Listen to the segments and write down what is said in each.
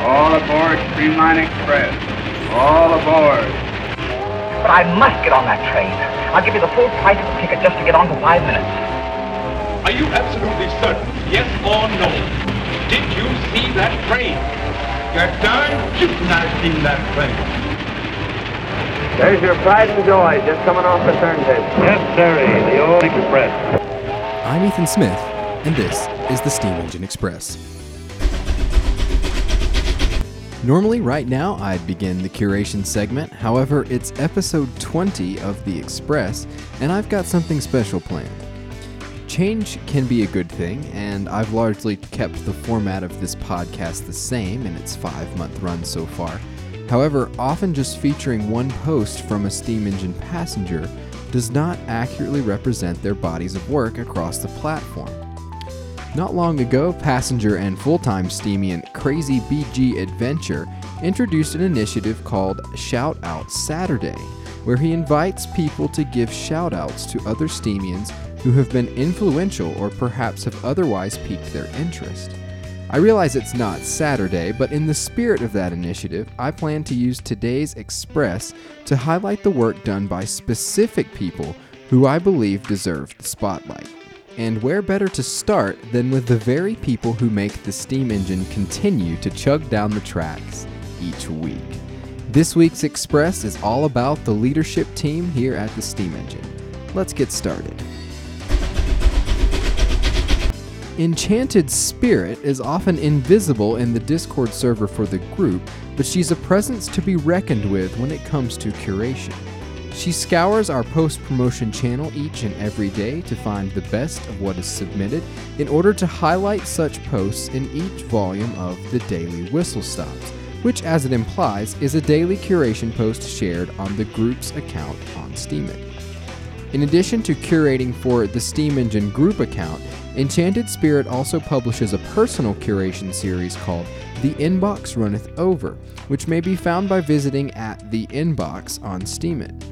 All aboard Steemline Express. All aboard. But I must get on that train. I'll give you the full price of the ticket just to get on for 5 minutes. Are you absolutely certain, yes or no? Did you see that train? You're darn shootin' I've seen that train. There's your pride and joy, just coming off the turntable. Yes, sirree, the old express. I'm Ethan Smith, and this is the Steem Engine Express. Normally, right now, I'd begin the curation segment. However, it's episode 20 of The Express, and I've got something special planned. Change can be a good thing, and I've largely kept the format of this podcast the same in its 5-month run so far. However, often just featuring one post from a steam engine passenger does not accurately represent their bodies of work across the platform. Not long ago, passenger and full-time steamian Crazy BG Adventure introduced an initiative called Shoutout Saturday, where he invites people to give shoutouts to other steamians who have been influential or perhaps have otherwise piqued their interest. I realize it's not Saturday, but in the spirit of that initiative, I plan to use today's Express to highlight the work done by specific people who I believe deserve the spotlight. And where better to start than with the very people who make the steam engine continue to chug down the tracks each week. This week's Express is all about the leadership team here at the steam engine. Let's get started. Enchanted Spirit is often invisible in the Discord server for the group, but she's a presence to be reckoned with when it comes to curation. She scours our post-promotion channel each and every day to find the best of what is submitted in order to highlight such posts in each volume of the Daily Whistle Stops, which, as it implies, is a daily curation post shared on the group's account on Steemit. In addition to curating for the Steem Engine group account, Enchanted Spirit also publishes a personal curation series called The Inbox Runneth Over, which may be found by visiting at The Inbox on Steemit.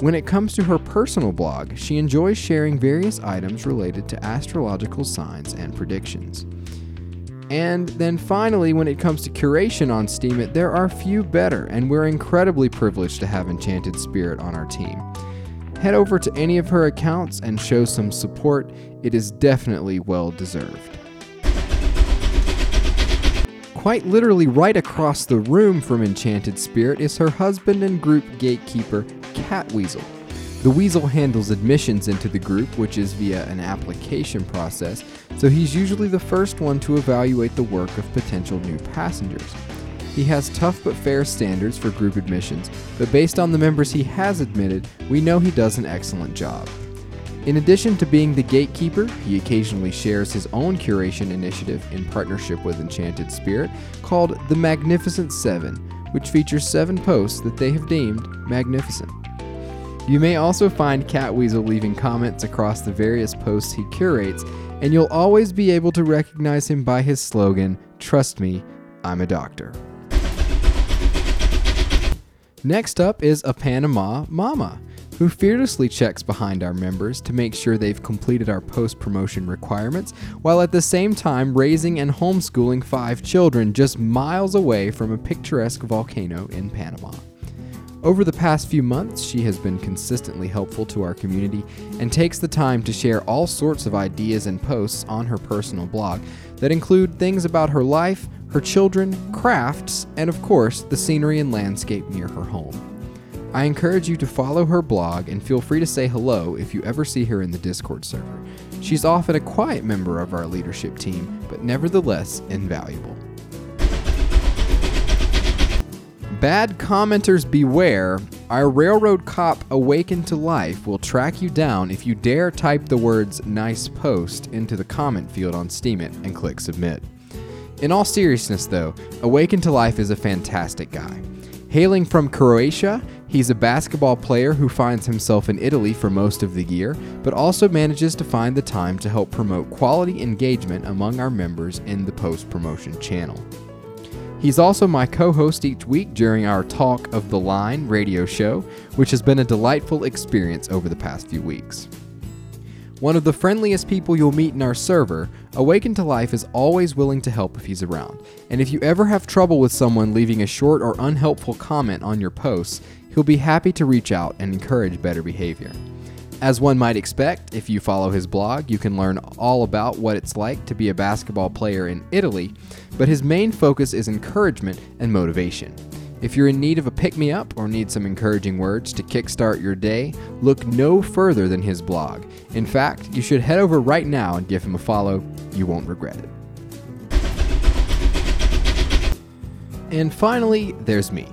When it comes to her personal blog, she enjoys sharing various items related to astrological signs and predictions. And then finally, when it comes to curation on Steemit, there are few better, and we're incredibly privileged to have Enchanted Spirit on our team. Head over to any of her accounts and show some support. It is definitely well deserved. Quite literally right across the room from Enchanted Spirit is her husband and group gatekeeper, Cat Weasel. The Weasel handles admissions into the group, which is via an application process, so he's usually the first one to evaluate the work of potential new passengers. He has tough but fair standards for group admissions, but based on the members he has admitted, we know he does an excellent job. In addition to being the gatekeeper, he occasionally shares his own curation initiative in partnership with Enchanted Spirit called The Magnificent Seven, which features 7 posts that they have deemed magnificent. You may also find Cat Weasel leaving comments across the various posts he curates, and you'll always be able to recognize him by his slogan, "Trust me, I'm a doctor." Next up is a Panama Mama, who fearlessly checks behind our members to make sure they've completed our post-promotion requirements, while at the same time raising and homeschooling 5 children just miles away from a picturesque volcano in Panama. Over the past few months, she has been consistently helpful to our community and takes the time to share all sorts of ideas and posts on her personal blog that include things about her life, her children, crafts, and of course, the scenery and landscape near her home. I encourage you to follow her blog and feel free to say hello if you ever see her in the Discord server. She's often a quiet member of our leadership team, but nevertheless invaluable. Bad commenters beware, our railroad cop Awaken to Life will track you down if you dare type the words "nice post" into the comment field on Steemit and click submit. In all seriousness though, Awaken to Life is a fantastic guy. Hailing from Croatia, he's a basketball player who finds himself in Italy for most of the year, but also manages to find the time to help promote quality engagement among our members in the post-promotion channel. He's also my co-host each week during our Talk of the Line radio show, which has been a delightful experience over the past few weeks. One of the friendliest people you'll meet in our server, Awaken to Life is always willing to help if he's around. And if you ever have trouble with someone leaving a short or unhelpful comment on your posts, he'll be happy to reach out and encourage better behavior. As one might expect, if you follow his blog, you can learn all about what it's like to be a basketball player in Italy, but his main focus is encouragement and motivation. If you're in need of a pick-me-up or need some encouraging words to kickstart your day, look no further than his blog. In fact, you should head over right now and give him a follow. You won't regret it. And finally, there's me.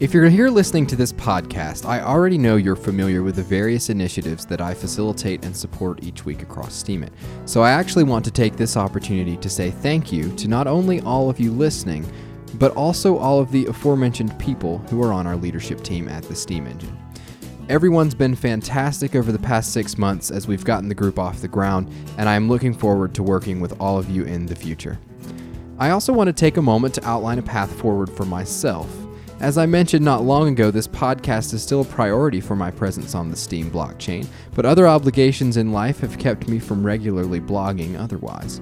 If you're here listening to this podcast, I already know you're familiar with the various initiatives that I facilitate and support each week across Steemit. So I actually want to take this opportunity to say thank you to not only all of you listening, but also all of the aforementioned people who are on our leadership team at the Steem Engine. Everyone's been fantastic over the past 6 months as we've gotten the group off the ground, and I am looking forward to working with all of you in the future. I also want to take a moment to outline a path forward for myself. As I mentioned not long ago, this podcast is still a priority for my presence on the Steem blockchain, but other obligations in life have kept me from regularly blogging otherwise.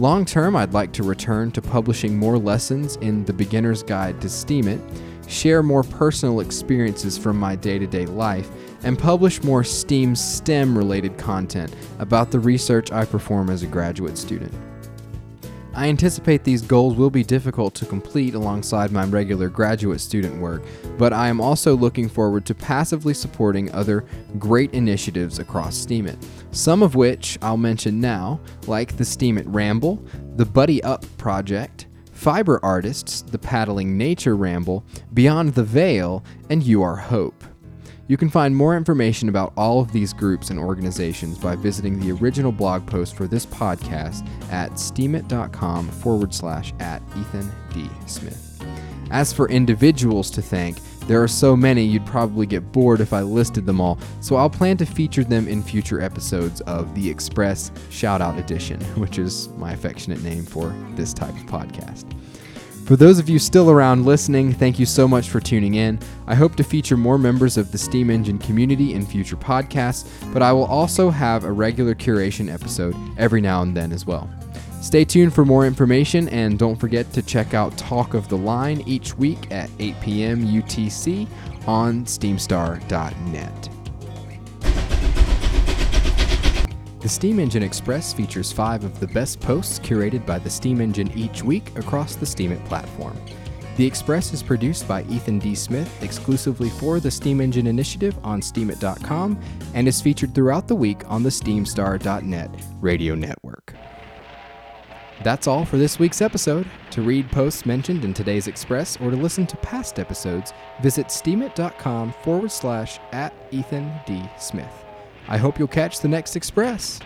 Long term, I'd like to return to publishing more lessons in the Beginner's Guide to Steemit, share more personal experiences from my day-to-day life, and publish more Steem STEM-related content about the research I perform as a graduate student. I anticipate these goals will be difficult to complete alongside my regular graduate student work, but I am also looking forward to passively supporting other great initiatives across Steemit, some of which I'll mention now, like the Steemit Ramble, the Buddy Up Project, Fiber Artists, the Paddling Nature Ramble, Beyond the Veil, and You Are Hope. You can find more information about all of these groups and organizations by visiting the original blog post for this podcast at steemit.com/@EthanDSmith. As for individuals to thank, there are so many you'd probably get bored if I listed them all, so I'll plan to feature them in future episodes of The Express Shoutout Edition, which is my affectionate name for this type of podcast. For those of you still around listening, thank you so much for tuning in. I hope to feature more members of the Steem Engine community in future podcasts, but I will also have a regular curation episode every now and then as well. Stay tuned for more information, and don't forget to check out Talk of the Line each week at 8 p.m. UTC on steamstar.net. The Steem Engine Express features 5 of the best posts curated by the Steem Engine each week across the Steemit platform. The Express is produced by Ethan D. Smith exclusively for the Steem Engine Initiative on steemit.com and is featured throughout the week on the steamstar.net radio network. That's all for this week's episode. To read posts mentioned in today's Express or to listen to past episodes, visit steemit.com/@EthanDSmith. I hope you'll catch the next Express.